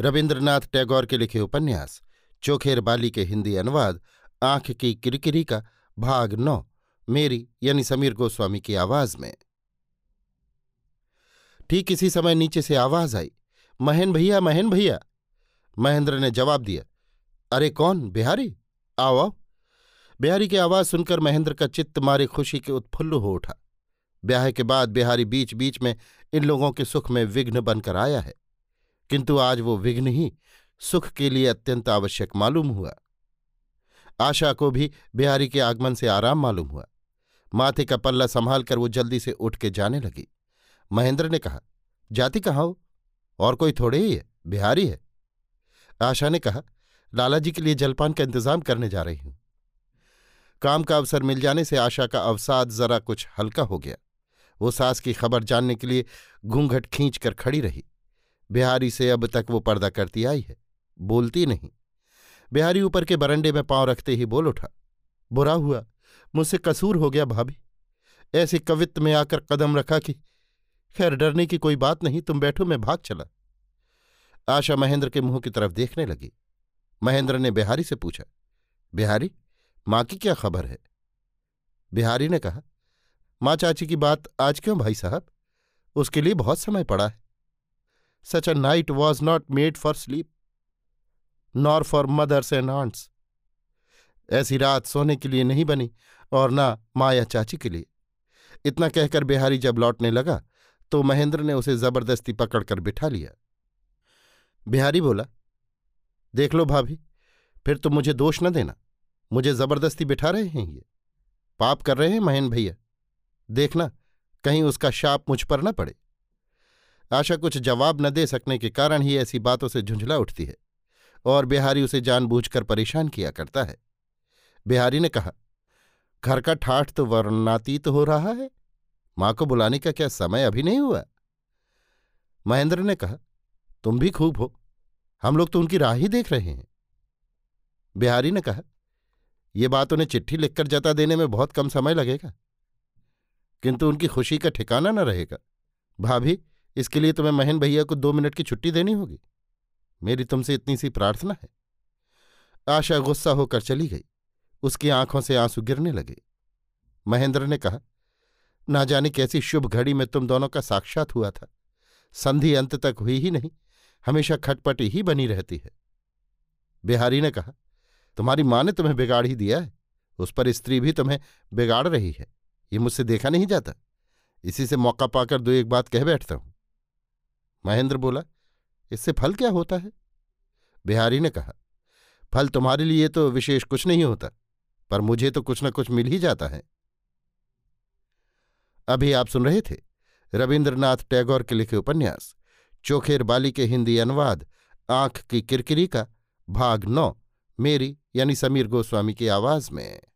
रविंद्रनाथ टैगोर के लिखे उपन्यास चोखेर बाली के हिंदी अनुवाद आंख की किरकिरी का भाग 9, मेरी यानी समीर गोस्वामी की आवाज में। ठीक इसी समय नीचे से आवाज आई, महेंद्र भैया, महेंद्र भैया। महेंद्र ने जवाब दिया, अरे कौन? बिहारी, आओ आओ। बिहारी की आवाज सुनकर महेंद्र का चित्त मारे खुशी के उत्फुल्ल हो उठा। ब्याह के बाद बिहारी बीच बीच में इन लोगों के सुख में विघ्न बनकर आया है, किंतु आज वो विघ्न ही सुख के लिए अत्यंत आवश्यक मालूम हुआ। आशा को भी बिहारी के आगमन से आराम मालूम हुआ। माथे का पल्ला संभाल कर वो जल्दी से उठ के जाने लगी। महेंद्र ने कहा, जाती कहाँ हो? और कोई थोड़े ही है, बिहारी है। आशा ने कहा, लाला जी के लिए जलपान का इंतजाम करने जा रही हूं। काम का अवसर मिल जाने से आशा का अवसाद जरा कुछ हल्का हो गया। वो सास की खबर जानने के लिए घूंघट खींच कर खड़ी रही। बिहारी से अब तक वो पर्दा करती आई है, बोलती नहीं। बिहारी ऊपर के बरंडे में पांव रखते ही बोल उठा, बुरा हुआ, मुझसे कसूर हो गया भाभी। ऐसे कवित्व में आकर कदम रखा कि खैर डरने की कोई बात नहीं, तुम बैठो, मैं भाग चला। आशा महेंद्र के मुंह की तरफ देखने लगी। महेंद्र ने बिहारी से पूछा, बिहारी, माँ की क्या खबर है? बिहारी ने कहा, माँ चाची की बात आज क्यों भाई साहब? उसके लिए बहुत समय पड़ा है। Such a night was not made for sleep, nor for mothers and aunts. ऐसी रात सोने के लिए नहीं बनी और ना माया चाची के लिए। इतना कहकर बिहारी जब लौटने लगा तो महेंद्र ने उसे जबरदस्ती पकड़कर बिठा लिया। बिहारी बोला, देख लो भाभी, फिर तुम मुझे दोष न देना, मुझे जबरदस्ती बिठा रहे हैं, ये पाप कर रहे हैं महेंद्र भैया। देखना कहीं उसका शाप मुझ पर न पड़े। आशा कुछ जवाब न दे सकने के कारण ही ऐसी बातों से झुंझला उठती है और बिहारी उसे जानबूझकर परेशान किया करता है। बिहारी ने कहा, घर का ठाठ तो वर्णातीत हो रहा है, माँ को बुलाने का क्या समय अभी नहीं हुआ? महेंद्र ने कहा, तुम भी खूब हो, हम लोग तो उनकी राह ही देख रहे हैं। बिहारी ने कहा, ये बात उन्हें चिट्ठी लिखकर जता देने में बहुत कम समय लगेगा, किंतु उनकी खुशी का ठिकाना न रहेगा। भाभी, इसके लिए तुम्हें महेंद्र भैया को 2 मिनट की छुट्टी देनी होगी, मेरी तुमसे इतनी सी प्रार्थना है। आशा गुस्सा होकर चली गई। उसकी आंखों से आंसू गिरने लगे। महेंद्र ने कहा, ना जाने कैसी शुभ घड़ी में तुम दोनों का साक्षात हुआ था। संधि अंत तक हुई ही नहीं, हमेशा खटपटी ही बनी रहती है। बिहारी ने कहा, तुम्हारी माँ ने तुम्हें बिगाड़ ही दिया है, उस पर स्त्री भी तुम्हें बिगाड़ रही है, ये मुझसे देखा नहीं जाता। इसी से मौका पाकर 2-1 बात कह बैठता हूं। महेंद्र बोला, इससे फल क्या होता है? बिहारी ने कहा, फल तुम्हारे लिए तो विशेष कुछ नहीं होता, पर मुझे तो कुछ न कुछ मिल ही जाता है। अभी आप सुन रहे थे रविंद्रनाथ टैगोर के लिखे उपन्यास चोखेर बाली के हिंदी अनुवाद आंख की किरकिरी का भाग 9, मेरी यानी समीर गोस्वामी की आवाज में।